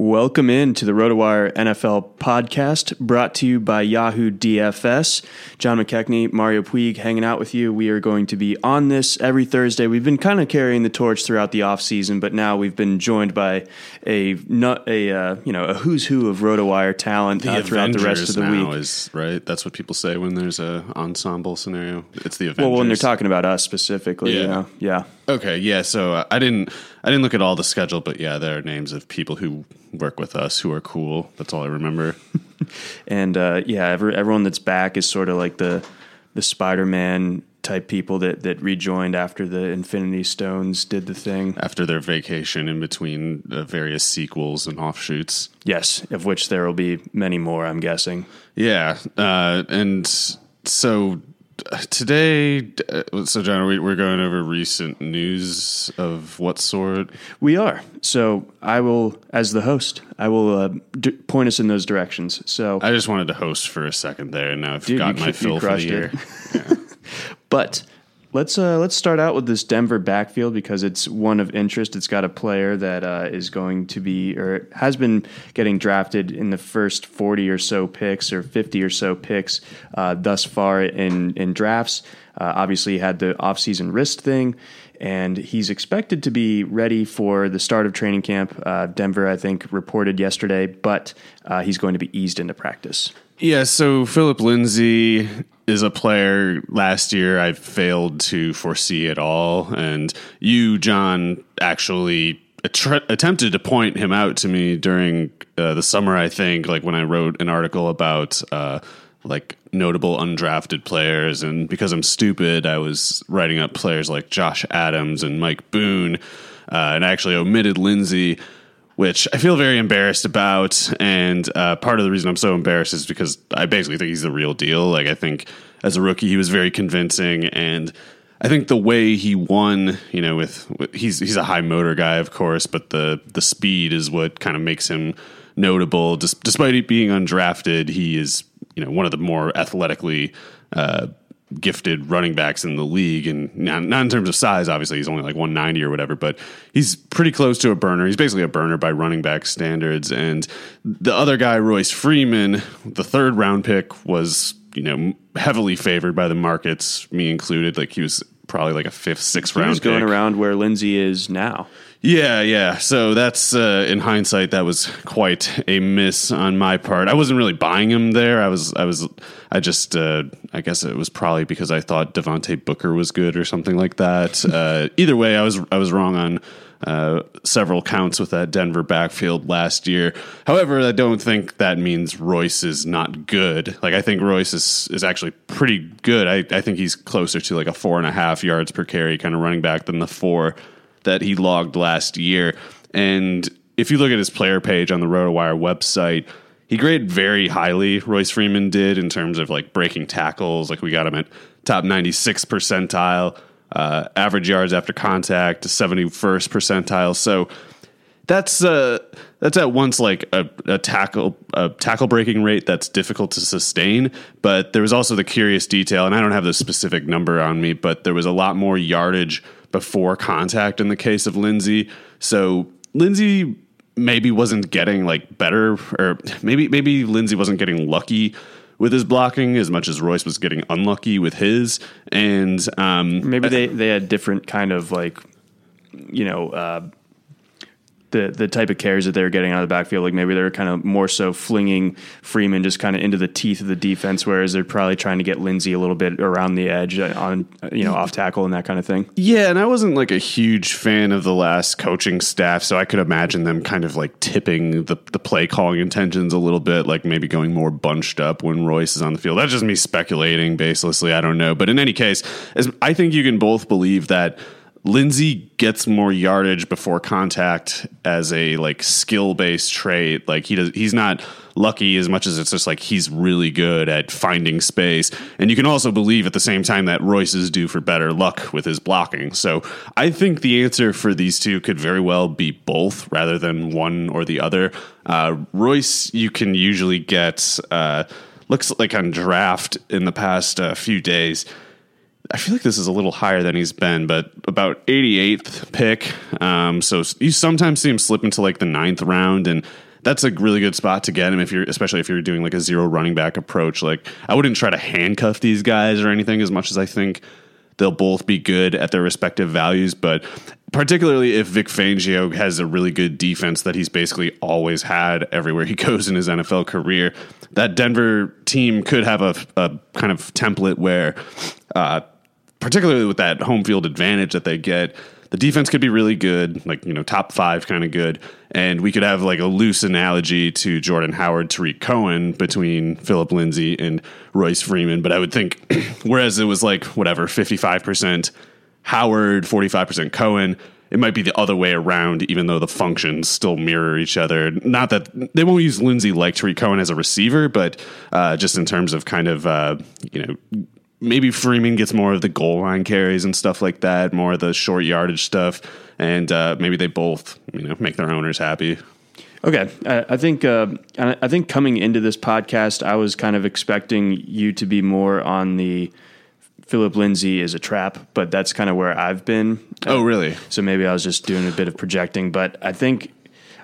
Welcome in to the Rotowire NFL podcast, brought to you by Yahoo DFS. John McKechnie, Mario Puig, hanging out with you. We are going to be on this every Thursday. We've been kind of carrying the torch throughout the offseason, but now we've been joined by a who's who of Rotowire talent throughout the rest of the week. Is, right? That's what people say when there's a ensemble scenario. It's the Avengers. Well, when they're talking about us specifically, yeah. You know? Yeah. Okay, yeah, so I didn't look at all the schedule, but yeah, there are names of people who work with us who are cool. That's all I remember. And everyone that's back is sort of like the Spider-Man type people that rejoined after the Infinity Stones did the thing. After their vacation in between the various sequels and offshoots. Yes, of which there will be many more, I'm guessing. Yeah, and so... Today, so John, we're going over recent news of what sort? We are. So I will, as the host, point us in those directions. So I just wanted to host for a second there, and now I've got my fill for the year. Yeah. But let's start out with this Denver backfield because it's one of interest. It's got a player that is going to be or has been getting drafted in the first 40 or so picks or 50 or so picks thus far in drafts. Obviously, he had the offseason wrist thing, and he's expected to be ready for the start of training camp. Denver, I think, reported yesterday, but he's going to be eased into practice. Yeah, so Philip Lindsay is a player last year I failed to foresee at all. And you, John, actually attempted to point him out to me during the summer, I think, like when I wrote an article about like notable undrafted players. And because I'm stupid, I was writing up players like Josh Adams and Mike Boone. and I actually omitted Lindsay, which I feel very embarrassed about. And part of the reason I'm so embarrassed is because I basically think he's the real deal. Like, I think as a rookie, he was very convincing, and I think the way he won, you know, with he's a high motor guy, of course, but the speed is what kind of makes him notable. Despite it being undrafted, he is, you know, one of the more athletically gifted running backs in the league, and not in terms of size, obviously he's only like 190 or whatever, but he's pretty close to a burner. He's basically a burner by running back standards. And the other guy, Royce Freeman, the third round pick, was, you know, heavily favored by the markets, me included. Like, he was probably like a 5th, 6th round pick. He was going around where Lindsay is now. Yeah. So that's, in hindsight, that was quite a miss on my part. I wasn't really buying him there. I just I guess it was probably because I thought Devontae Booker was good or something like that. Either way, I was wrong on several counts with that Denver backfield last year. However, I don't think that means Royce is not good. Like, I think Royce is actually pretty good. I think he's closer to like a 4.5 yards per carry kind of running back than the 4 that he logged last year. And if you look at his player page on the Rotowire website, he graded very highly, Royce Freeman did, in terms of like breaking tackles. Like, we got him at top 96th percentile, average yards after contact, 71st percentile. So that's at once like a tackle breaking rate that's difficult to sustain. But there was also the curious detail, and I don't have the specific number on me, but there was a lot more yardage before contact in the case of Lindsay. So Lindsay maybe wasn't getting like better, or maybe Lindsay wasn't getting lucky with his blocking as much as Royce was getting unlucky with his. And maybe they had different kind of, like, you know, the type of carries that they were getting out of the backfield. Like, maybe they were kind of more so flinging Freeman just kind of into the teeth of the defense, whereas they're probably trying to get Lindsay a little bit around the edge on, you know, off tackle and that kind of thing. Yeah. And I wasn't like a huge fan of the last coaching staff, so I could imagine them kind of like tipping the play calling intentions a little bit, like maybe going more bunched up when Royce is on the field. That's just me speculating baselessly. I don't know. But in any case, as I think you can both believe that Lindsay gets more yardage before contact as a like skill based trait. Like, he's not lucky as much as it's just like he's really good at finding space. And you can also believe at the same time that Royce is due for better luck with his blocking. So I think the answer for these two could very well be both rather than one or the other. Royce, you can usually get, looks like on draft in the past few days, I feel like this is a little higher than he's been, but about 88th pick. So you sometimes see him slip into like the 9th round, and that's a really good spot to get him especially if you're doing like a zero running back approach. Like, I wouldn't try to handcuff these guys or anything as much as I think they'll both be good at their respective values. But particularly if Vic Fangio has a really good defense that he's basically always had everywhere he goes in his NFL career, that Denver team could have a kind of template where, particularly with that home field advantage that they get, the defense could be really good, like, you know, top 5 kind of good. And we could have like a loose analogy to Jordan Howard, Tariq Cohen between Philip Lindsay and Royce Freeman. But I would think, whereas it was like whatever, 55% Howard, 45% Cohen, it might be the other way around, even though the functions still mirror each other. Not that they won't use Lindsay like Tariq Cohen as a receiver, but just in terms of kind of, you know, maybe Freeman gets more of the goal line carries and stuff like that, more of the short yardage stuff, and maybe they both, you know, make their owners happy. Okay, I think coming into this podcast, I was kind of expecting you to be more on the Philip Lindsay is a trap, but that's kind of where I've been. Oh, really? So maybe I was just doing a bit of projecting, but I think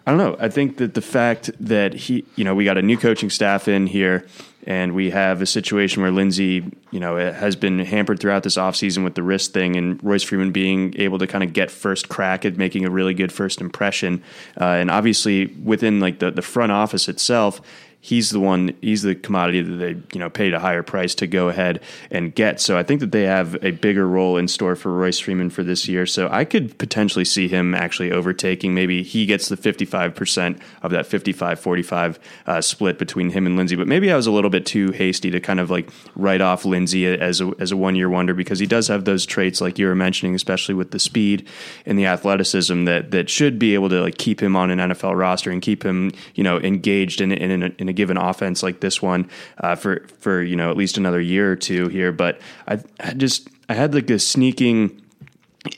that the fact that he, you know, we got a new coaching staff in here, and we have a situation where Lindsay, you know, has been hampered throughout this offseason with the wrist thing, and Royce Freeman being able to kind of get first crack at making a really good first impression. And obviously within like the front office itself, he's the commodity that they, you know, paid a higher price to go ahead and get. So I think that they have a bigger role in store for Royce Freeman for this year. So I could potentially see him actually overtaking. Maybe he gets the 55% of that 55-45 split between him and Lindsay. But maybe I was a little bit too hasty to kind of like write off Lindsay as a one-year wonder, because he does have those traits like you were mentioning, especially with the speed and the athleticism that should be able to like keep him on an NFL roster and keep him, you know, engaged in a given offense like this one for you know, at least another year or two here. But I had like a sneaking,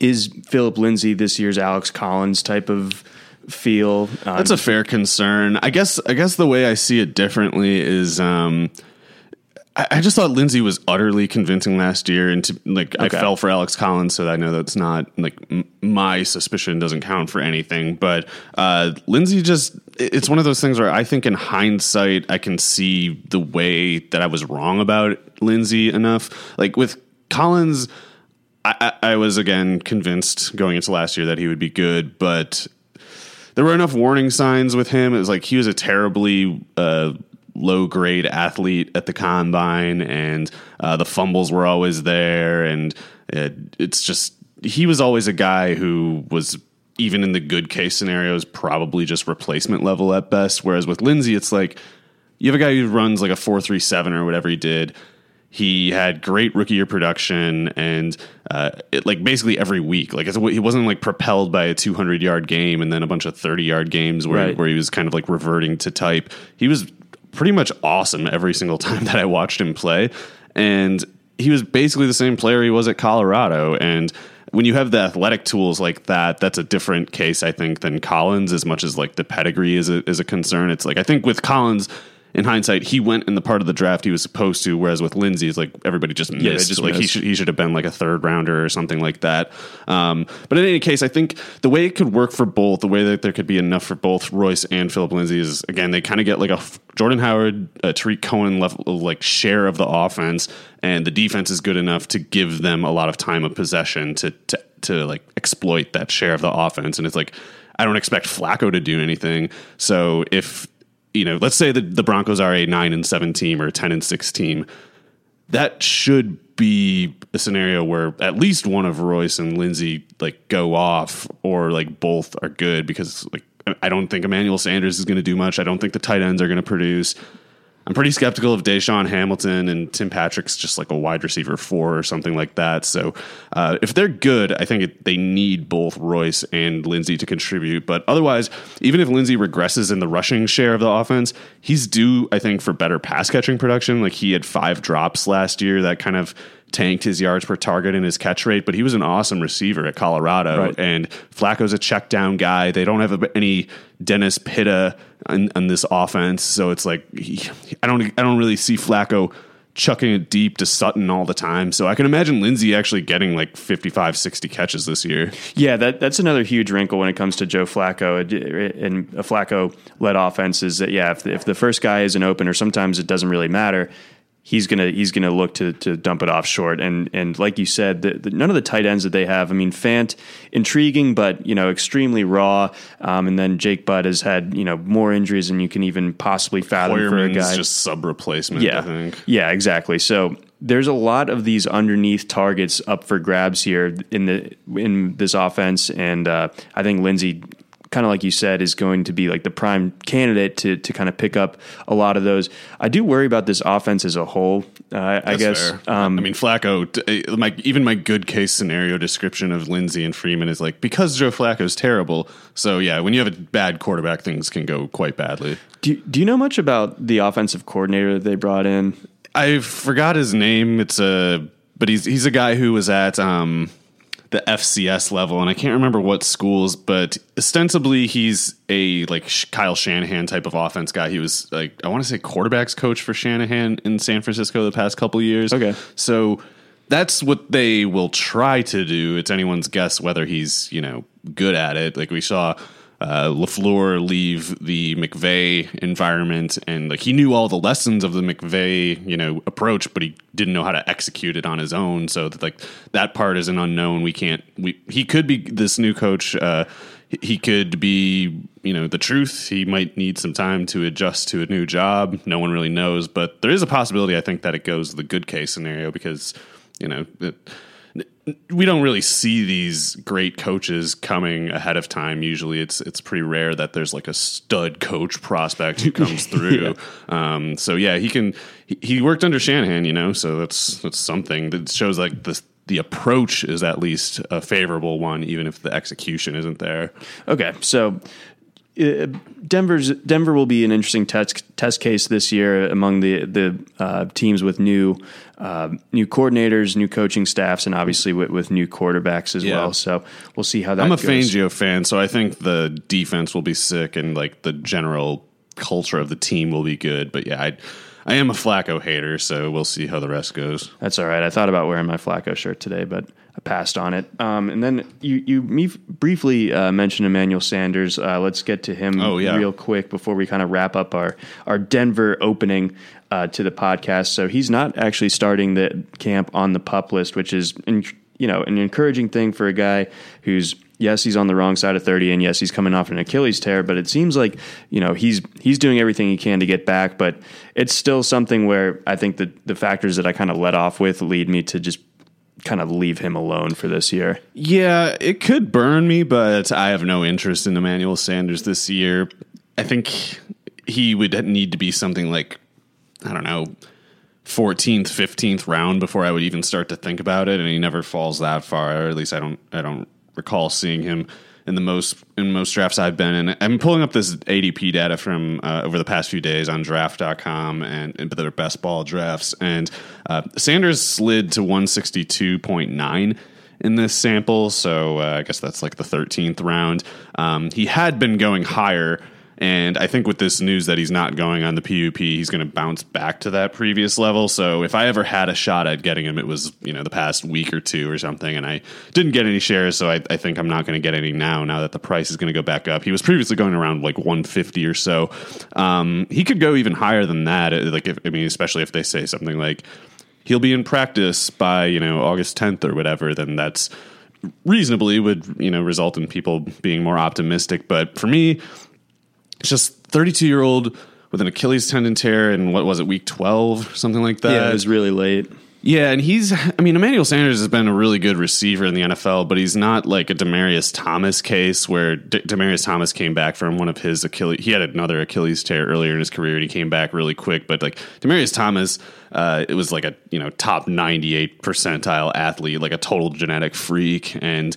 is Philip Lindsay this year's Alex Collins type of feel? That's a fair concern. I guess the way I see it differently is I just thought Lindsay was utterly convincing last year, and I fell for Alex Collins. So I know that's not like my suspicion doesn't count for anything, but Lindsay just—it's one of those things where I think in hindsight I can see the way that I was wrong about Lindsay enough. Like with Collins, I was again convinced going into last year that he would be good, but there were enough warning signs with him. It was like he was a terribly low grade athlete at the combine, and the fumbles were always there. And it's just, he was always a guy who was, even in the good case scenarios, probably just replacement level at best. Whereas with Lindsay, it's like you have a guy who runs like a 4.37 or whatever he did. He had great rookie year production, and basically every week, like he wasn't like propelled by a 200-yard game and then a bunch of 30-yard games where he was kind of like reverting to type. He was pretty much awesome every single time that I watched him play. And he was basically the same player he was at Colorado. And when you have the athletic tools like that, that's a different case, I think, than Collins, as much as like the pedigree is a concern. It's like, I think with Collins, in hindsight, he went in the part of the draft he was supposed to, whereas with Lindsay, it's like everybody just missed. Yeah, just like missed. He should have been like a third rounder or something like that. But in any case, I think the way it could work for both, the way that there could be enough for both Royce and Philip Lindsay is, again, they kind of get like a Jordan Howard, Tariq Cohen level like share of the offense, and the defense is good enough to give them a lot of time of possession to like exploit that share of the offense. And it's like, I don't expect Flacco to do anything. So if, you know, let's say that the Broncos are a 9-7 team or 10-6 team, that should be a scenario where at least one of Royce and Lindsay like go off, or like both are good, because like I don't think Emmanuel Sanders is going to do much. I don't think the tight ends are going to produce. I'm pretty skeptical of DeSean Hamilton, and Tim Patrick's just like a wide receiver 4 or something like that. So if they're good, I think they need both Royce and Lindsay to contribute. But otherwise, even if Lindsay regresses in the rushing share of the offense, he's due, I think, for better pass catching production. Like he had 5 drops last year that kind of tanked his yards per target and his catch rate, but he was an awesome receiver at Colorado, right? And Flacco's a check down guy. They don't have any Dennis Pitta on this offense. So it's like, I don't really see Flacco chucking it deep to Sutton all the time. So I can imagine Lindsay actually getting like 55-60 catches this year. Yeah, that's another huge wrinkle when it comes to Joe Flacco and a Flacco-led offense, is that, yeah, if the first guy isn't open, or sometimes it doesn't really matter, he's gonna look to dump it off short. And like you said, none of the tight ends that they have. I mean, Fant, intriguing, but, you know, extremely raw. And then Jake Butt has had, you know, more injuries than you can even possibly fathom for a guy. Just sub replacement. Yeah, I think. Yeah, exactly. So there's a lot of these underneath targets up for grabs here in this offense, and I think Lindsay, kind of like you said, is going to be like the prime candidate to kind of pick up a lot of those. I do worry about this offense as a whole. I guess. I mean, Flacco, even my good case scenario description of Lindsay and Freeman is like, because Joe Flacco's terrible. So yeah, when you have a bad quarterback, things can go quite badly. Do you know much about the offensive coordinator that they brought in? I forgot his name. But he's a guy who was at the FCS level, and I can't remember what schools, but ostensibly he's a like Kyle Shanahan type of offense guy. He was like, I want to say, quarterbacks coach for Shanahan in San Francisco the past couple years. Okay, so that's what they will try to do. It's anyone's guess whether he's, you know, good at it. Like we saw LaFleur leave the McVay environment, and like he knew all the lessons of the McVay, you know, approach, but he didn't know how to execute it on his own. So that, like, that part is an unknown. He could be this new coach. He could be, you know, the truth. He might need some time to adjust to a new job. No one really knows, but there is a possibility, I think, that it goes the good case scenario because, you know, we don't really see these great coaches coming ahead of time. Usually it's pretty rare that there's like a stud coach prospect who comes through. Yeah. He worked under Shanahan, you know, so that's something that shows like this. The approach is at least a favorable one, even if the execution isn't there. Okay, so Denver will be an interesting test case this year among the teams with new coordinators, new coaching staffs, and obviously with new quarterbacks as well. So we'll see how that goes. I'm a Fangio fan, so I think the defense will be sick and like the general culture of the team will be good. But yeah, I am a Flacco hater, so we'll see how the rest goes. That's all right. I thought about wearing my Flacco shirt today, but I passed on it. And then you briefly mentioned Emmanuel Sanders. Let's get to him real quick before we kind of wrap up our Denver opening to the podcast. So he's not actually starting the camp on the PUP list, which is an encouraging thing for a guy who's. Yes, he's on the wrong side of 30, and yes, he's coming off an Achilles tear, but it seems like, you know, he's doing everything he can to get back, but it's still something where I think that the factors that I kind of let off with lead me to just kind of leave him alone for this year. Yeah, it could burn me, but I have no interest in Emmanuel Sanders this year. I think he would need to be something like, I don't know, 14th, 15th round before I would even start to think about it, and he never falls that far, or at least I don't recall seeing him in most drafts I've been in. I'm pulling up this ADP data from over the past few days on draft.com and their best ball drafts. And Sanders slid to 162.9 in this sample. So I guess that's like the 13th round. He had been going higher. And I think with this news that he's not going on the PUP, he's going to bounce back to that previous level. So if I ever had a shot at getting him, it was, you know, the past week or two or something. And I didn't get any shares. So I think I'm not going to get any now that the price is going to go back up. He was previously going around like 150 or so. He could go even higher than that. Like, especially if they say something like he'll be in practice by, you know, August 10th or whatever, then that's reasonably would, you know, result in people being more optimistic. But for me, it's just 32-year-old with an Achilles tendon tear in, what was it, week 12 or something like that? Yeah, it was really late. Yeah, and Emmanuel Sanders has been a really good receiver in the NFL, but he's not like a Demarius Thomas case where Demarius Thomas came back from one of his Achilles. He had another Achilles tear earlier in his career, and he came back really quick. But like Demarius Thomas, it was like a, you know, top 98 percentile athlete, like a total genetic freak, and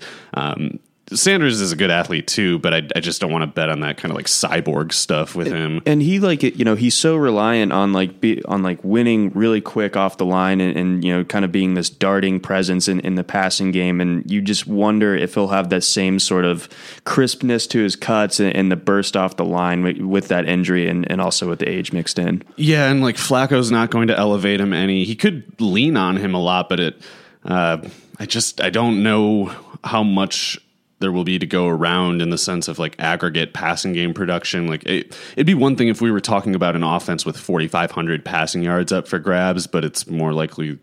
Sanders is a good athlete too, but I just don't want to bet on that kind of like cyborg stuff with him. And he, like, you know, he's so reliant on like winning really quick off the line and you know, kind of being this darting presence in the passing game. And you just wonder if he'll have that same sort of crispness to his cuts and the burst off the line with that injury and also with the age mixed in. Yeah. And like Flacco's not going to elevate him any. He could lean on him a lot, but I don't know how much there will be to go around in the sense of like aggregate passing game production. Like it'd be one thing if we were talking about an offense with 4,500 passing yards up for grabs, but it's more likely,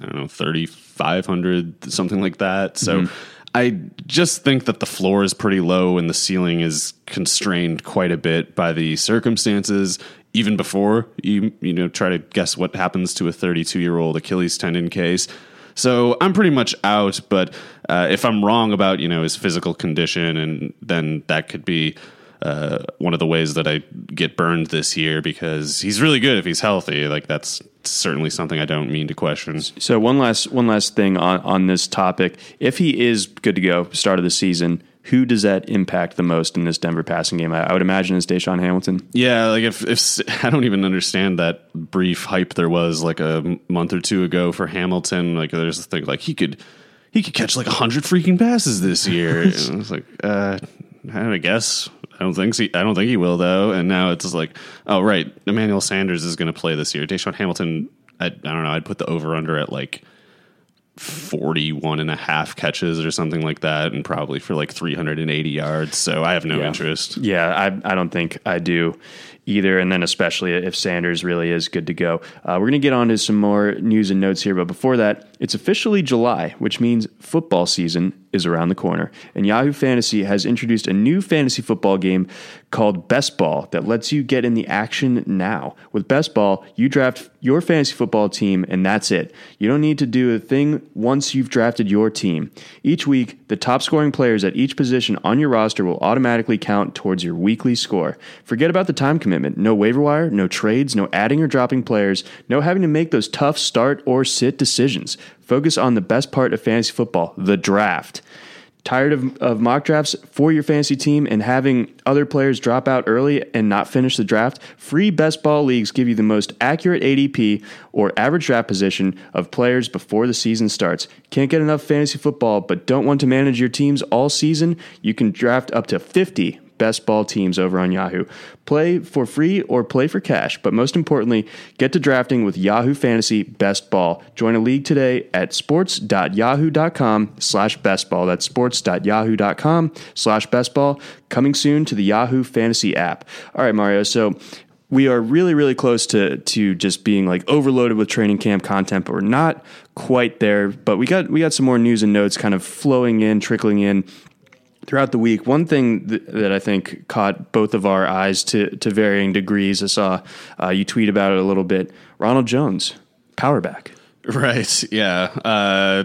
I don't know, 3,500, something like that. So I just think that the floor is pretty low and the ceiling is constrained quite a bit by the circumstances, even before you know, try to guess what happens to a 32-year-old Achilles tendon case. So I'm pretty much out, but if I'm wrong about, you know, his physical condition, and then that could be one of the ways that I get burned this year, because he's really good if he's healthy. Like that's certainly something I don't mean to question. So one last thing on this topic. If he is good to go, start of the season, who does that impact the most in this Denver passing game? I would imagine it's DeSean Hamilton. Yeah, like if I don't even understand that brief hype there was like a month or two ago for Hamilton. Like there's a thing like he could catch like 100 freaking passes this year. And I was like, I guess I don't think he will though. And now it's just like, oh right, Emmanuel Sanders is going to play this year. DeSean Hamilton, I don't know. I'd put the over under at like 41 and a half catches or something like that, and probably for like 380 yards. So I have no interest. Yeah, I don't think I do either. And then especially if Sanders really is good to go. We're going to get on to some more news and notes here. But before that, It's officially July, which means football season is around the corner, and Yahoo Fantasy has introduced a new fantasy football game called Best Ball that lets you get in the action now. With Best Ball, you draft your fantasy football team, and that's it. You don't need to do a thing once you've drafted your team. Each week, the top-scoring players at each position on your roster will automatically count towards your weekly score. Forget about the time commitment. No waiver wire, no trades, no adding or dropping players, no having to make those tough start or sit decisions. Focus on the best part of fantasy football, the draft. Tired of mock drafts for your fantasy team and having other players drop out early and not finish the draft? Free best ball leagues give you the most accurate ADP or average draft position of players before the season starts. Can't get enough fantasy football but don't want to manage your teams all season? You can draft up to 50 best ball teams over on Yahoo. Play for free or play for cash, but most importantly, get to drafting with Yahoo Fantasy Best Ball. Join a league today at sports.yahoo.com/bestball. That's sports.yahoo.com/bestball. Coming soon to the Yahoo Fantasy app. All right, Mario, so we are really, really close to just being like overloaded with training camp content, but we're not quite there. But we got some more news and notes kind of flowing in, trickling in throughout the week. One thing that I think caught both of our eyes to varying degrees, I saw you tweet about it a little bit. Ronald Jones, power back. Right, yeah.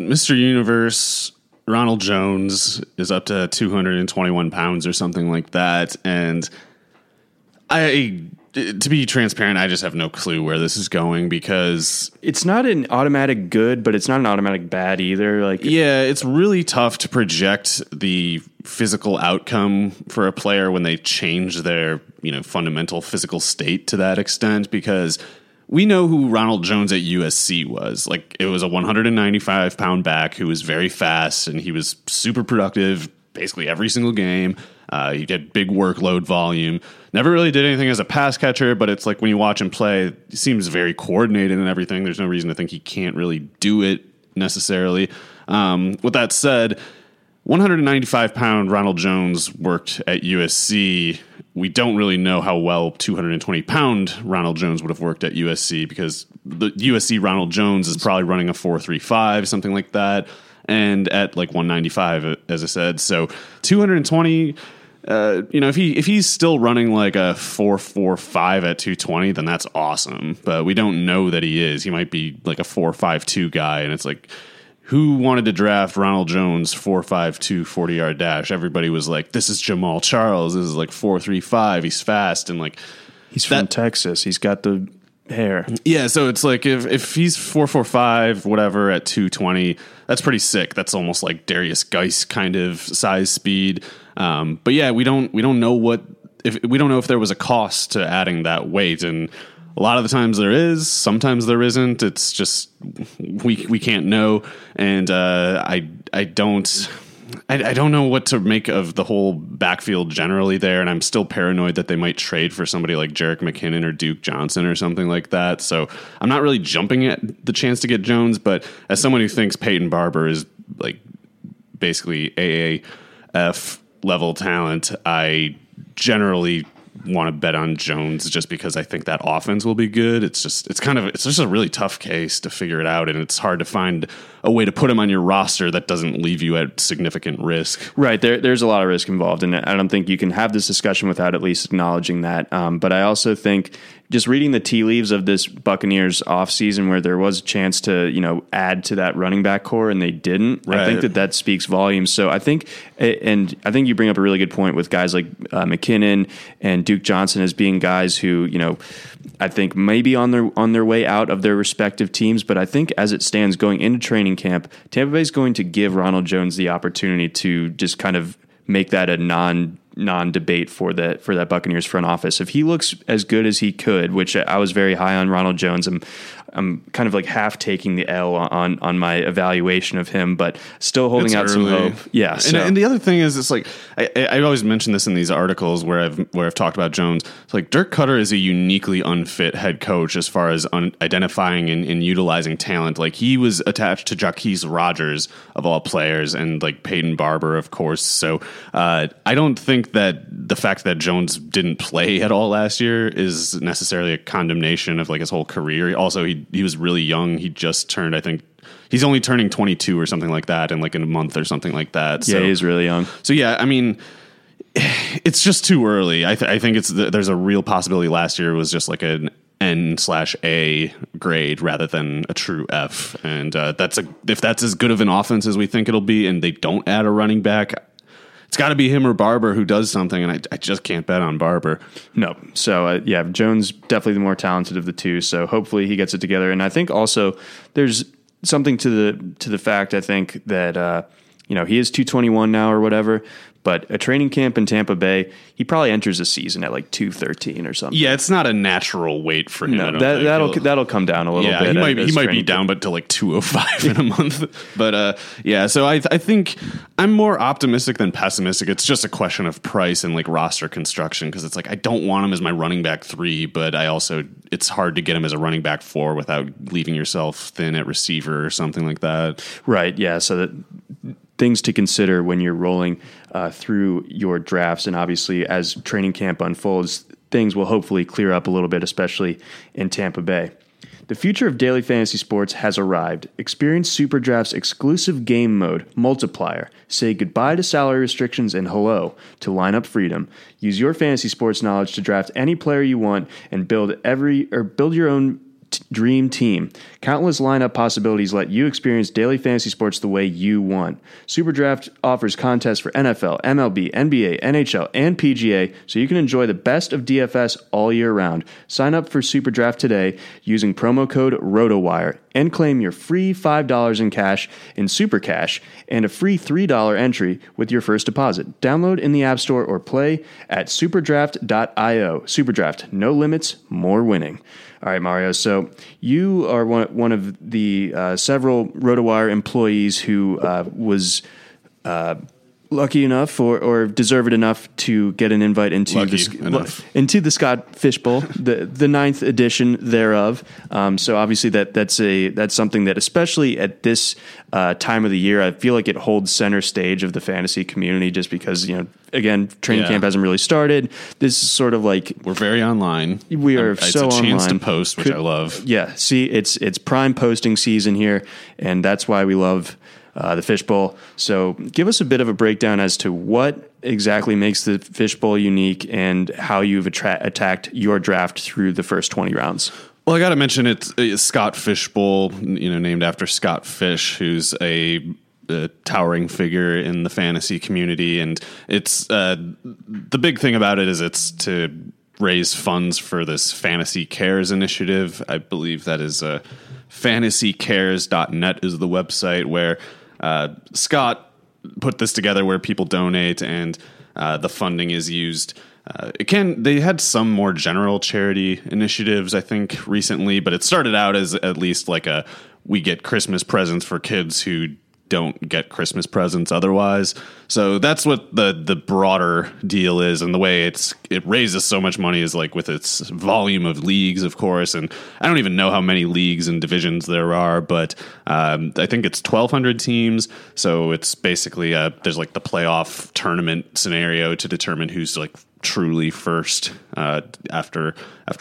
Mr. Universe, Ronald Jones is up to 221 pounds or something like that. And to be transparent, I just have no clue where this is going because it's not an automatic good, but it's not an automatic bad either. Like, yeah, it's really tough to project the physical outcome for a player when they change their, fundamental physical state to that extent, because we know who Ronald Jones at USC was. Like, it was a 195 pound back who was very fast and he was super productive basically every single game. He had big workload volume, never really did anything as a pass catcher, but it's like when you watch him play, he seems very coordinated and everything. There's no reason to think he can't really do it necessarily. With that said, 195 pound Ronald Jones worked at USC. We don't really know how well 220 pound Ronald Jones would have worked at USC because the USC Ronald Jones is probably running a 4.35, something like that. And at like 195, as I said, so 220, if he's still running like a 4.45 at 220, then that's awesome. But we don't know that he is. He might be like a 4.52 guy. And it's like, who wanted to draft Ronald Jones 4.52 40-yard dash? Everybody was like, this is Jamal Charles. This is like 4.35. He's fast. And like, he's from Texas. He's got the hair. Yeah. So it's like, if he's 4.45, whatever, at 220, that's pretty sick. That's almost like Darius Geis kind of size speed. But yeah, we don't know if there was a cost to adding that weight. And a lot of the times there is, sometimes there isn't. It's just, we can't know. And, I don't know what to make of the whole backfield generally there, and I'm still paranoid that they might trade for somebody like Jerick McKinnon or Duke Johnson or something like that. So I'm not really jumping at the chance to get Jones, but as someone who thinks Peyton Barber is like basically AAF level talent, I generally want to bet on Jones just because I think that offense will be good. It's just a really tough case to figure it out, and it's hard to find a way to put him on your roster that doesn't leave you at significant risk. Right. There's a lot of risk involved, and I don't think you can have this discussion without at least acknowledging that. But I also think just reading the tea leaves of this Buccaneers offseason where there was a chance to, add to that running back core and they didn't, right. I think that speaks volumes. So I think you bring up a really good point with guys like McKinnon and Duke Johnson as being guys who, I think maybe on their way out of their respective teams. But I think as it stands going into training camp, Tampa Bay is going to give Ronald Jones the opportunity to just kind of make that a non-debate for that Buccaneers front office. If he looks as good as he could, which I was very high on Ronald Jones, I'm kind of like half taking the L on my evaluation of him, but still holding out some hope. Yeah. So. And the other thing is, it's like, I always mention this in these articles where I've talked about Jones. It's like Dirk Cutter is a uniquely unfit head coach as far as identifying and utilizing talent. Like, he was attached to Jacquizz Rodgers of all players and like Peyton Barber, of course. So I don't think think that the fact that Jones didn't play at all last year is necessarily a condemnation of like his whole career. Also, he was really young. He just turned, I think he's only turning 22 or something like that in like in a month or something like that. Yeah, so, he's really young. So yeah, I mean, it's just too early. I think it's there's a real possibility last year was just like an N/A grade rather than a true F. And if that's as good of an offense as we think it'll be, and they don't add a running back, it's got to be him or Barber who does something, and I just can't bet on Barber. No. So, yeah, Jones definitely the more talented of the two, so hopefully he gets it together. And I think also there's something to the fact, I think, that he is 221 now or whatever, but a training camp in Tampa Bay, he probably enters the season at like 213 or something. Yeah, it's not a natural weight for him. No, that'll come down a little bit. Yeah, he might be down, but to like 205 in a month. But so I think I'm more optimistic than pessimistic. It's just a question of price and like roster construction, because it's like I don't want him as my running back 3, but I also it's hard to get him as a running back 4 without leaving yourself thin at receiver or something like that. Right. Yeah. So that. Things to consider when you're rolling through your drafts, and obviously as training camp unfolds, things will hopefully clear up a little bit, especially in Tampa Bay. The future of daily fantasy sports has arrived. Experience SuperDraft's exclusive game mode, Multiplier. Say goodbye to salary restrictions and hello to lineup freedom. Use your fantasy sports knowledge to draft any player you want and build your own dream team. Countless lineup possibilities let you experience daily fantasy sports the way you want. SuperDraft offers contests for NFL, MLB, NBA, NHL, and PGA, so you can enjoy the best of DFS all year round. Sign up for SuperDraft today using promo code ROTOWIRE and claim your free $5 in cash in SuperCash and a free $3 entry with your first deposit. Download in the App Store or play at superdraft.io. SuperDraft, no limits, more winning. All right, Mario, so you are one of the several Rotowire employees who was lucky enough or deserved enough to get an invite into the Scott Fish Bowl, the 9th edition thereof. So obviously that's something that, especially at this time of the year, I feel like it holds center stage of the fantasy community, just because, you know, again, training camp hasn't really started. This is sort of like we're very online. We are so online. It's a chance to post, which I love. Yeah, see, it's prime posting season here, and that's why we love the Fishbowl. So, give us a bit of a breakdown as to what exactly makes the Fishbowl unique and how you've attacked your draft through the first 20 rounds. Well, I got to mention it's Scott Fishbowl, named after Scott Fish, who's a towering figure in the fantasy community, and it's the big thing about it is it's to raise funds for this Fantasy Cares initiative. I believe that is fantasycares.net is the website where Scott put this together, where people donate and the funding is used. They had some more general charity initiatives, I think, recently, but it started out as at least like we get Christmas presents for kids who don't get Christmas presents otherwise. So that's what the broader deal is, and the way it raises so much money is like with its volume of leagues, of course, and I don't even know how many leagues and divisions there are, but I think it's 1,200 teams, so it's basically there's like the playoff tournament scenario to determine who's like truly first after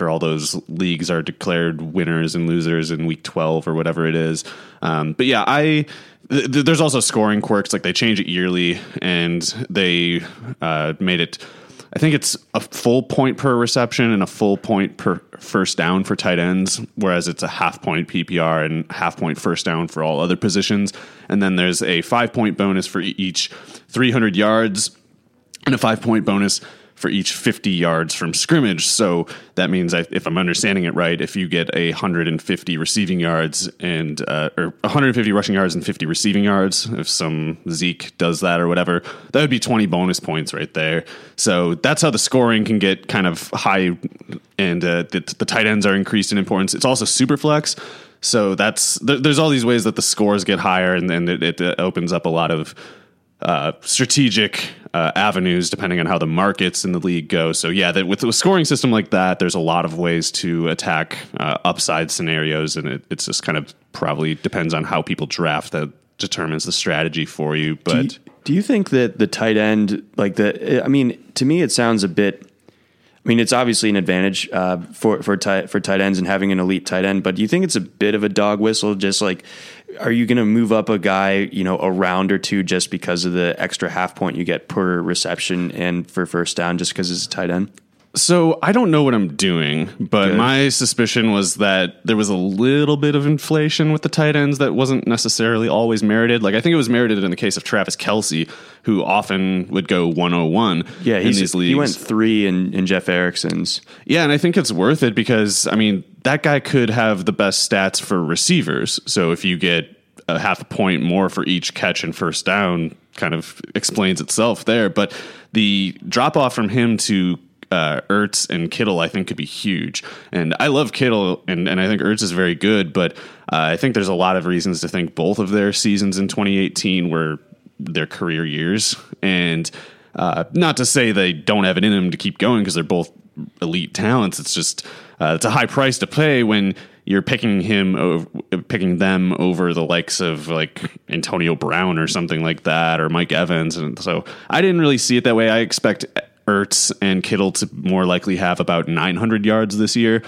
all those leagues are declared winners and losers in week 12 or whatever it is. But yeah, there's also scoring quirks, like they change it yearly, and they made it, I think it's a full point per reception and a full point per first down for tight ends, whereas it's a half point PPR and half point first down for all other positions. And then there's a 5-point bonus for each 300 yards and a 5-point bonus for each 50 yards from scrimmage. So that means if I'm understanding it right, if you get 150 receiving yards and or 150 rushing yards and 50 receiving yards, if some Zeke does that or whatever, that would be 20 bonus points right there. So that's how the scoring can get kind of high, and the tight ends are increased in importance. It's also super flex. So there's all these ways that the scores get higher, and then it opens up a lot of strategic avenues depending on how the markets in the league go. So yeah, with a scoring system like that, there's a lot of ways to attack upside scenarios, and it's just kind of probably depends on how people draft that determines the strategy for you. But Do you think that the tight end, like the, I mean, to me, it sounds a bit, I mean, it's obviously an advantage for tight ends and having an elite tight end, but do you think it's a bit of a dog whistle? Just like, are you going to move up a guy, you know, a round or two just because of the extra half point you get per reception and for first down just because it's a tight end? So I don't know what I'm doing, but my suspicion was that there was a little bit of inflation with the tight ends that wasn't necessarily always merited. Like I think it was merited in the case of Travis Kelce, who often would go 101. Yeah, in these leagues. He went 3 in Jeff Erickson's. Yeah, and I think it's worth it because, I mean, that guy could have the best stats for receivers. So if you get a half a point more for each catch and first down, kind of explains itself there. But the drop off from him to Ertz and Kittle, I think, could be huge. And I love Kittle, and I think Ertz is very good, but I think there's a lot of reasons to think both of their seasons in 2018 were their career years. And not to say they don't have it in them to keep going because they're both elite talents. It's just it's a high price to pay when you're picking them over the likes of like Antonio Brown or something like that, or Mike Evans. And so I didn't really see it that way. I expect Ertz and Kittle to more likely have about 900 yards this year,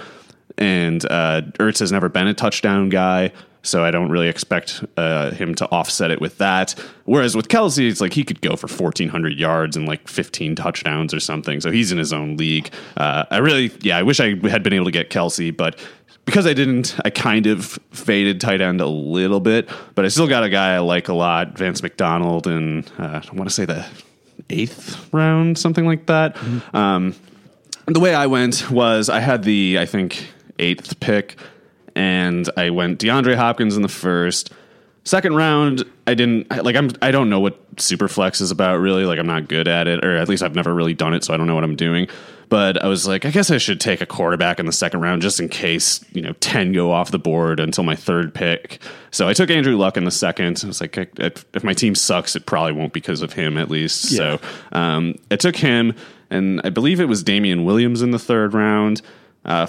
and Ertz has never been a touchdown guy, so I don't really expect him to offset it with that. Whereas with Kelce, it's like he could go for 1,400 yards and like 15 touchdowns or something, so he's in his own league. I wish I had been able to get Kelce, but because I didn't, I kind of faded tight end a little bit, but I still got a guy I like a lot, Vance McDonald, and I want to say the 8th round, something like that. Mm-hmm. The way I went was I had the, I think, 8th pick, and I went DeAndre Hopkins in the first. Second round, I don't know what Superflex is about, really. Like, I'm not good at it, or at least I've never really done it, so I don't know what I'm doing. But I was like, I guess I should take a quarterback in the second round just in case, 10 go off the board until my third pick. So I took Andrew Luck in the second. I was like, if my team sucks, it probably won't because of him, at least. Yeah. So I took him, and I believe it was Damian Williams in the third round.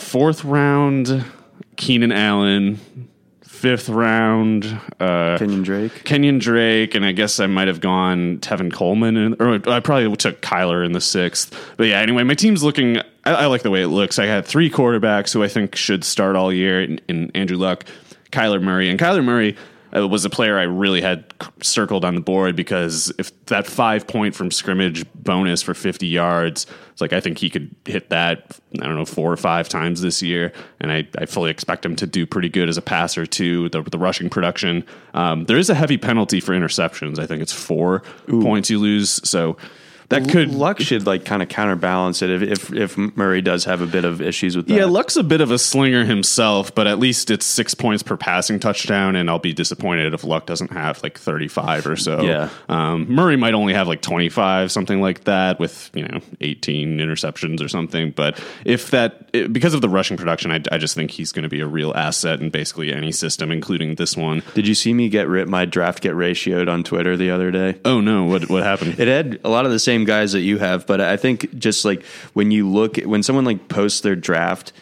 Fourth round, Keenan Allen. Fifth round, Kenyon Drake, and I guess I might have gone Tevin Coleman, or I probably took Kyler in the 6th. But yeah, anyway, my team's looking. I like the way it looks. I had 3 quarterbacks who I think should start all year, in Andrew Luck, Kyler Murray, and Kyler Murray was a player I really had circled on the board because if that 5-point from scrimmage bonus for 50 yards, it's like I think he could hit that, 4 or 5 times this year, and I fully expect him to do pretty good as a passer too. The rushing production, there is a heavy penalty for interceptions. I think it's 4 points you lose, so that could Luck should like kind of counterbalance it if Murray does have a bit of issues with that. Yeah, Luck's a bit of a slinger himself, but at least it's 6 points per passing touchdown, and I'll be disappointed if Luck doesn't have like 35 or so. Yeah, Murray might only have like 25, something like that, with 18 interceptions or something. But because of the rushing production, I just think he's going to be a real asset in basically any system, including this one. Did you see me my draft get ratioed on Twitter the other day? Oh no, what happened? It had a lot of the same guys that you have, but I think just like when someone like posts their draft,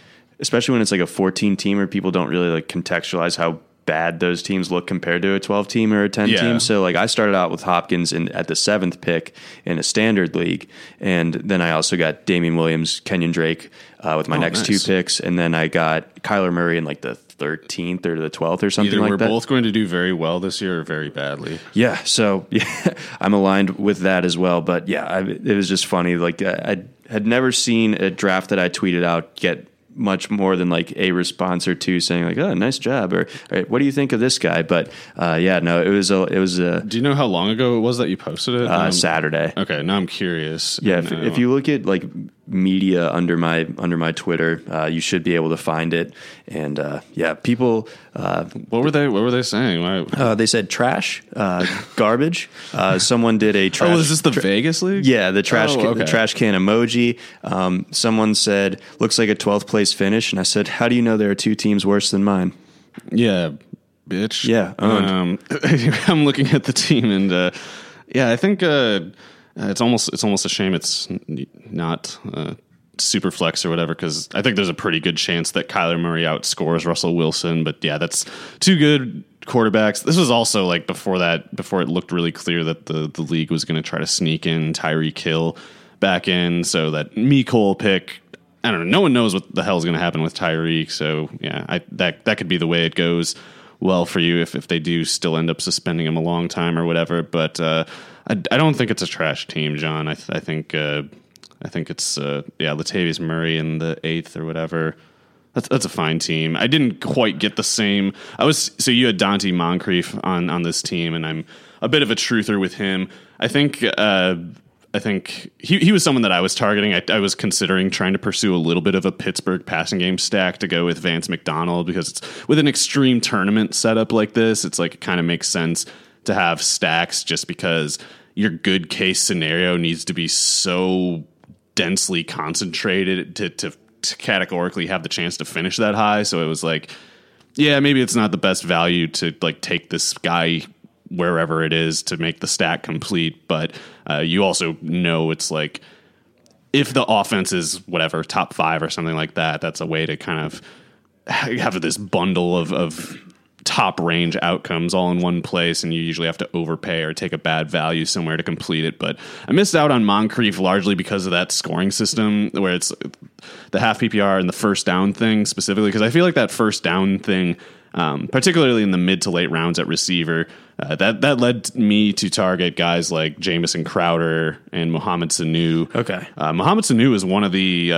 especially when it's like a 14 teamer, people don't really like contextualize how bad those teams look compared to a 12 team or a 10 team. So like I started out with Hopkins at the 7th pick in a standard league, and then I also got Damian Williams, Kenyon Drake with my next 2 picks, and then I got Kyler Murray in like the 13th or the 12th or something like that. We're both going to do very well this year or very badly. Yeah, so I'm aligned with that as well. But yeah, it was just funny. Like I had never seen a draft that I tweeted out get much more than like a response or 2 saying like, "Oh, nice job," or "What do you think of this guy?" But it was. Do you know how long ago it was that you posted it? Saturday. Okay, now I'm curious. Yeah, if you look at like media under my Twitter, you should be able to find it. And people. What were they saying? They said trash, garbage. Someone did a trash. Oh, is this the Vegas league? Yeah, the trash. Okay. The trash can emoji. Someone said, "Looks like a 12th place finish," and I said, "How do you know there are 2 teams worse than mine?" Yeah, bitch. Yeah, I'm looking at the team, and I think it's almost a shame it's not super flex or whatever, because I think there's a pretty good chance that Kyler Murray outscores Russell Wilson, but yeah, that's too good quarterbacks. This was also like before it looked really clear that the league was going to try to sneak in Tyreek Hill back in. So that Mecole pick, I don't know. No one knows what the hell is going to happen with Tyreek. So yeah, that could be the way it goes. Well, for you, if they do still end up suspending him a long time or whatever, but I don't think it's a trash team, John. I think it's Latavius Murray in the eighth or whatever. That's a fine team. I didn't quite get the same. You had Dante Moncrief on this team, and I'm a bit of a truther with him. I think he was someone that I was targeting. I was considering trying to pursue a little bit of a Pittsburgh passing game stack to go with Vance McDonald, because it's with an extreme tournament setup like this, it's like it kind of makes sense to have stacks just because your good case scenario needs to be so densely concentrated to categorically have the chance to finish that high. So it was like, yeah, maybe it's not the best value to like take this guy wherever it is to make the stack complete. But you also know it's like if the offense is whatever top five or something like that, that's a way to kind of have this bundle of top range outcomes all in one place, and you usually have to overpay or take a bad value somewhere to complete it. But I missed out on Moncrief largely because of that scoring system where it's the half PPR and the first down thing specifically, because I feel like that first down thing, particularly in the mid to late rounds at receiver, that led me to target guys like Jamison Crowder and Muhammad Sanu. Okay. Muhammad Sanu is one of the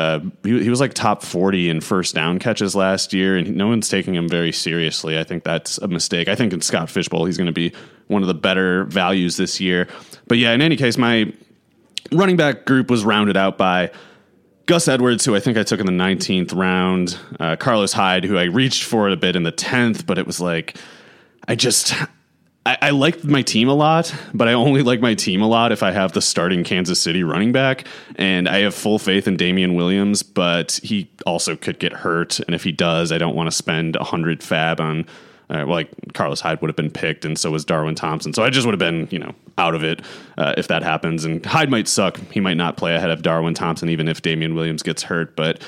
he was like top 40 in first down catches last year, and no one's taking him very seriously. I think that's a mistake. I think in Scott Fishbowl he's going to be one of the better values this year. But yeah, in any case, my running back group was rounded out by Gus Edwards, who I think I took in the 19th round, Carlos Hyde, who I reached for it a bit in the 10th, but it was like, I liked my team a lot, but I only like my team a lot if I have the starting Kansas City running back, and I have full faith in Damian Williams, but he also could get hurt. And if he does, I don't want to spend 100 fab on Carlos Hyde would have been picked, and so was Darwin Thompson. So I just would have been, out of it if that happens. And Hyde might suck. He might not play ahead of Darwin Thompson, even if Damian Williams gets hurt. But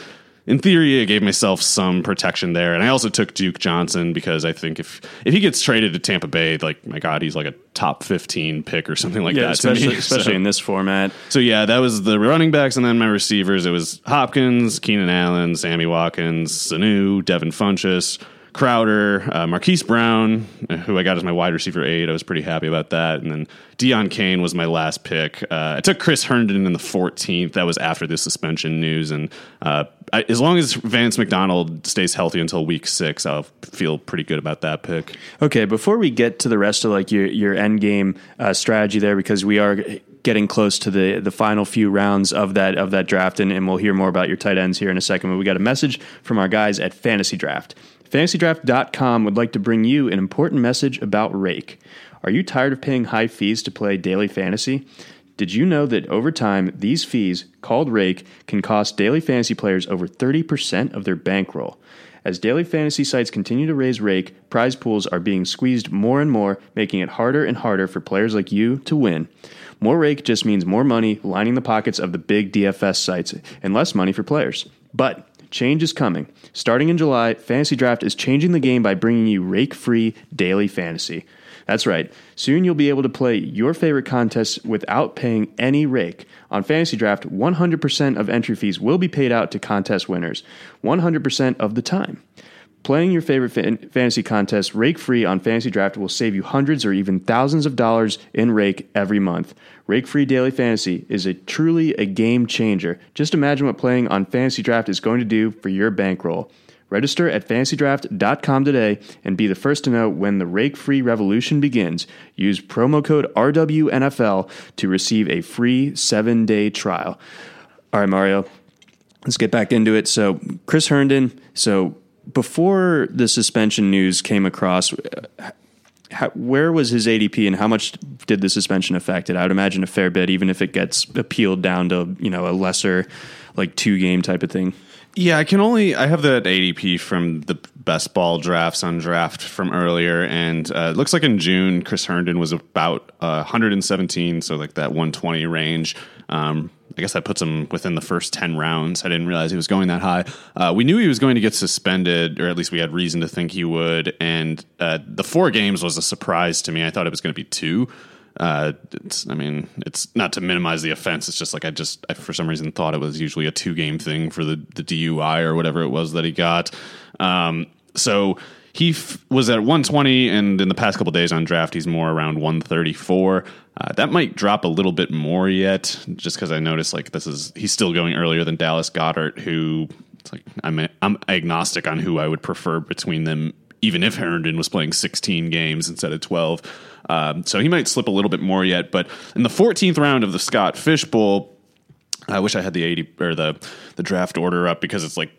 in theory, I gave myself some protection there. And I also took Duke Johnson because I think if he gets traded to Tampa Bay, like, my God, he's like a top 15 pick or something like that. Especially in this format. So yeah, that was the running backs. And then my receivers, it was Hopkins, Keenan Allen, Sammy Watkins, Sanu, Devin Funchess, Crowder, Marquise Brown, who I got as my wide receiver 8. I was pretty happy about that. And then Deion Kane was my last pick. I took Chris Herndon in the 14th. That was after the suspension news. And as long as Vance McDonald stays healthy until week 6, I'll feel pretty good about that pick. Okay, before we get to the rest of like your end game strategy there, because we are getting close to the final few rounds of that draft, and we'll hear more about your tight ends here in a second. But we got a message from our guys at Fantasy Draft. FantasyDraft.com would like to bring you an important message about Rake. Are you tired of paying high fees to play daily fantasy? Did you know that over time, these fees, called Rake, can cost daily fantasy players over 30% of their bankroll? As daily fantasy sites continue to raise Rake, prize pools are being squeezed more and more, making it harder and harder for players like you to win. More Rake just means more money lining the pockets of the big DFS sites and less money for players. But change is coming. Starting in July, Fantasy Draft is changing the game by bringing you rake-free daily fantasy. That's right. Soon you'll be able to play your favorite contests without paying any rake. On Fantasy Draft, 100% of entry fees will be paid out to contest winners, 100% of the time. Playing your favorite fantasy contest rake-free on Fantasy Draft will save you hundreds or even thousands of dollars in rake every month. Rake-free daily fantasy is truly a game changer. Just imagine what playing on Fantasy Draft is going to do for your bankroll. Register at fantasydraft.com today and be the first to know when the rake-free revolution begins. Use promo code RWNFL to receive a free 7-day trial. All right, Mario, let's get back into it. So Chris Herndon, before the suspension news came across, where was his ADP and how much did the suspension affect it? I would imagine a fair bit, even if it gets appealed down to, a lesser, like 2-game type of thing. Yeah, I have that ADP from the best ball drafts on draft from earlier. And it looks like in June, Chris Herndon was about 117. So like that 120 range. I guess that puts him within the first 10 rounds. I didn't realize he was going that high. We knew he was going to get suspended, or at least we had reason to think he would. And the 4 games was a surprise to me. I thought it was going to be 2. It's not to minimize the offense. It's just like I for some reason thought it was usually a 2-game thing for the DUI or whatever it was that he got. So he was at 120, and in the past couple days on draft, he's more around 134. That might drop a little bit more yet, just because I noticed like he's still going earlier than Dallas Goedert, who it's like I'm agnostic on who I would prefer between them, even if Herndon was playing 16 games instead of 12. So he might slip a little bit more yet, but in the 14th round of the Scott Fish Bowl, I wish I had the 80 or the draft order up, because it's like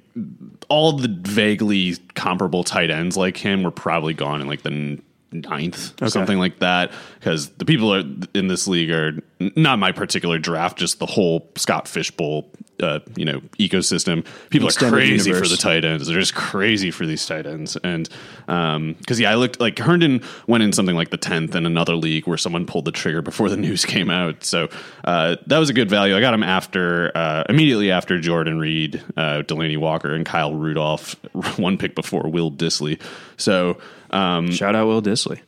all the vaguely comparable tight ends like him were probably gone in like the 9th or something like that, because the people are in this league are not my particular draft, just the whole Scott Fish Bowl ecosystem. People extended are crazy universe for the tight ends. They're just crazy for these tight ends. And because I looked like Herndon went in something like the 10th in another league where someone pulled the trigger before the news came out. So that was a good value. I got him after immediately after Jordan Reed, Delaney Walker, and Kyle Rudolph, one pick before Will Dissly. So shout out Will Dissly.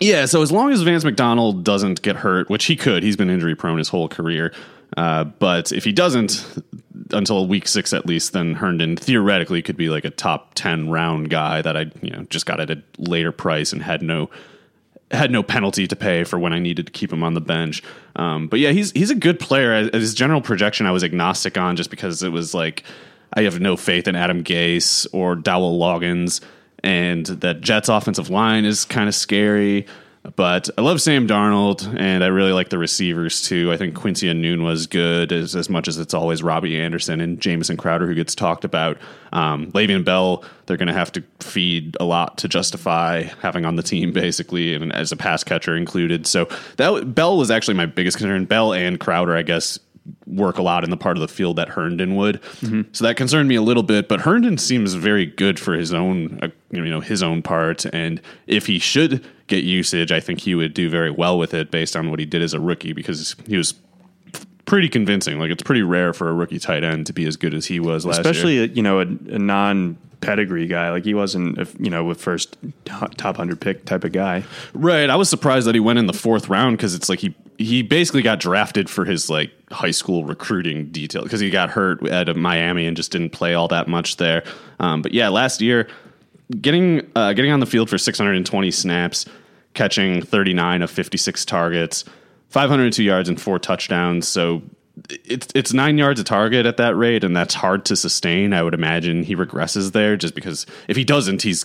Yeah, so as long as Vance McDonald doesn't get hurt, which he could, he's been injury prone his whole career. But if he doesn't until week 6 at least, then Herndon theoretically could be like a top 10 round guy that I just got at a later price and had no penalty to pay for when I needed to keep him on the bench. But yeah, he's a good player. His general projection I was agnostic on, just because it was like I have no faith in Adam Gase or Dowell Loggins, and that Jets offensive line is kind of scary. But I love Sam Darnold, and I really like the receivers, too. I think Quincy Enunwa was good, as much as it's always Robbie Anderson and Jamison Crowder who gets talked about. Le'Veon Bell, they're going to have to feed a lot to justify having on the team, basically, and as a pass catcher included. So Bell was actually my biggest concern. Bell and Crowder, I guess, work a lot in the part of the field that Herndon would. Mm-hmm. So that concerned me a little bit, but Herndon seems very good for his own, his own part. And if he should get usage, I think he would do very well with it based on what he did as a rookie, because he was pretty convincing. Like, it's pretty rare for a rookie tight end to be as good as he was last year. Especially, a non pedigree guy. Like, he wasn't, with first top 100 pick type of guy. Right. I was surprised that he went in the 4th round, because it's like he basically got drafted for his like high school recruiting detail, because he got hurt at Miami and just didn't play all that much there. But yeah, last year getting on the field for 620 snaps, catching 39 of 56 targets, 502 yards and 4 touchdowns. So it's 9 yards a target at that rate, and that's hard to sustain. I would imagine he regresses there, just because if he doesn't, he's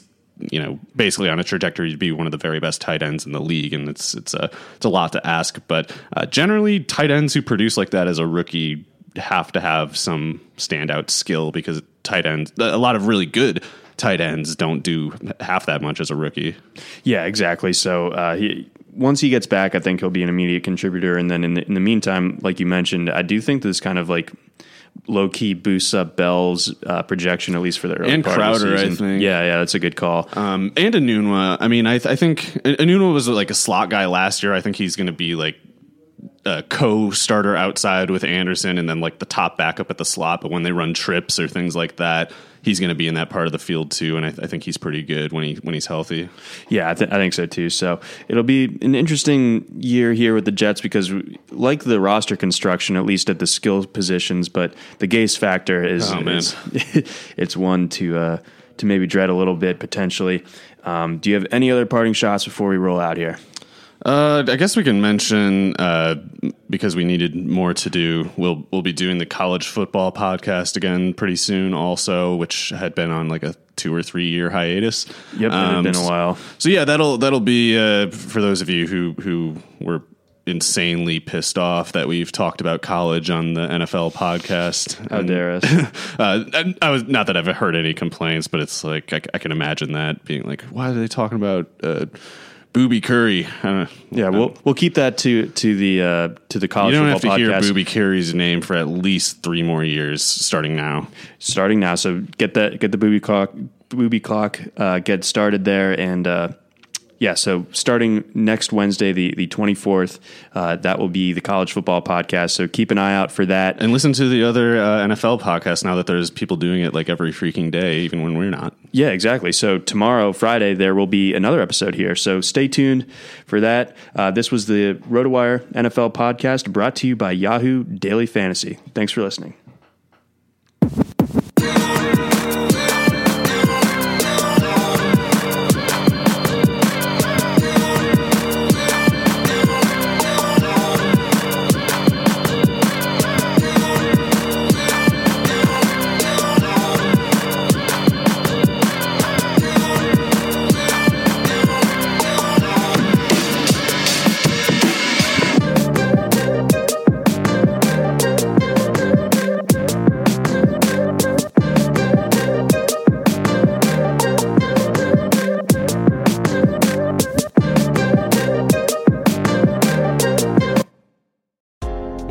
basically on a trajectory to be one of the very best tight ends in the league. And it's a lot to ask, but generally tight ends who produce like that as a rookie have to have some standout skill, because tight ends, a lot of really good tight ends don't do half that much as a rookie. Yeah, exactly. So once he gets back, I think he'll be an immediate contributor. And then in the meantime, like you mentioned, I do think this kind of like low key boosts up Bell's projection, at least for the early and part Crowder, of the season. I think. Yeah, that's a good call. And Enunwa. I think Enunwa was like a slot guy last year. I think he's going to be like a co-starter outside with Anderson, and then like the top backup at the slot. But when they run trips or things like that, he's going to be in that part of the field too. And I think he's pretty good when he's healthy. Yeah, I think so too. So it'll be an interesting year here with the Jets, because like the roster construction, at least at the skill positions, but the Gase factor is it's one to maybe dread a little bit potentially. Do you have any other parting shots before we roll out here? I guess we can mention, because we needed more to do, we'll be doing the college football podcast again pretty soon also, which had been on like a 2 or 3 year hiatus. Yep. It had been a while. So yeah, that'll be, for those of you who were insanely pissed off that we've talked about college on the NFL podcast. How dare us? I was, not that I've heard any complaints, but it's like, I can imagine that being like, why are they talking about, Booby Curry. I don't know. Yeah, we'll keep that to the college football podcast. You don't have to hear Booby Curry's name for at least 3 more years starting now. So get the Booby Clock, get started there, and yeah, so starting next Wednesday, the 24th, that will be the college football podcast. So keep an eye out for that. And listen to the other NFL podcasts now that there's people doing it like every freaking day, even when we're not. Yeah, exactly. So tomorrow, Friday, there will be another episode here. So stay tuned for that. This was the Rotowire NFL podcast brought to you by Yahoo Daily Fantasy. Thanks for listening.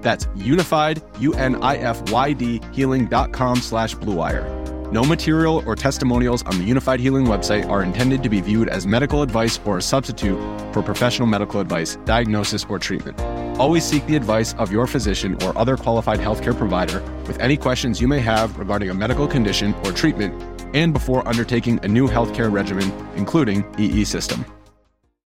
That's Unified, UNIFYD, healing.com/bluewire. No material or testimonials on the Unified Healing website are intended to be viewed as medical advice or a substitute for professional medical advice, diagnosis, or treatment. Always seek the advice of your physician or other qualified healthcare provider with any questions you may have regarding a medical condition or treatment and before undertaking a new healthcare regimen, including EE System.